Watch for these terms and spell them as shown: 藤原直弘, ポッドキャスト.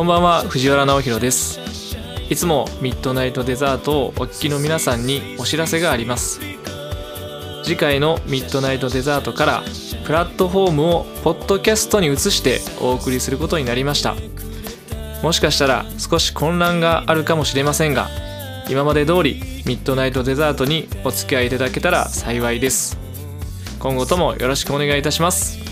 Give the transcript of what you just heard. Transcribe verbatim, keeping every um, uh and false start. こんばんは、藤原直弘です。いつもミッドナイトデザートをお聞きの皆さんにお知らせがあります。次回のミッドナイトデザートからプラットフォームをポッドキャストに移してお送りすることになりました。もしかしたら少し混乱があるかもしれませんが、今まで通りミッドナイトデザートにお付き合いいただけたら幸いです。今後ともよろしくお願いいたします。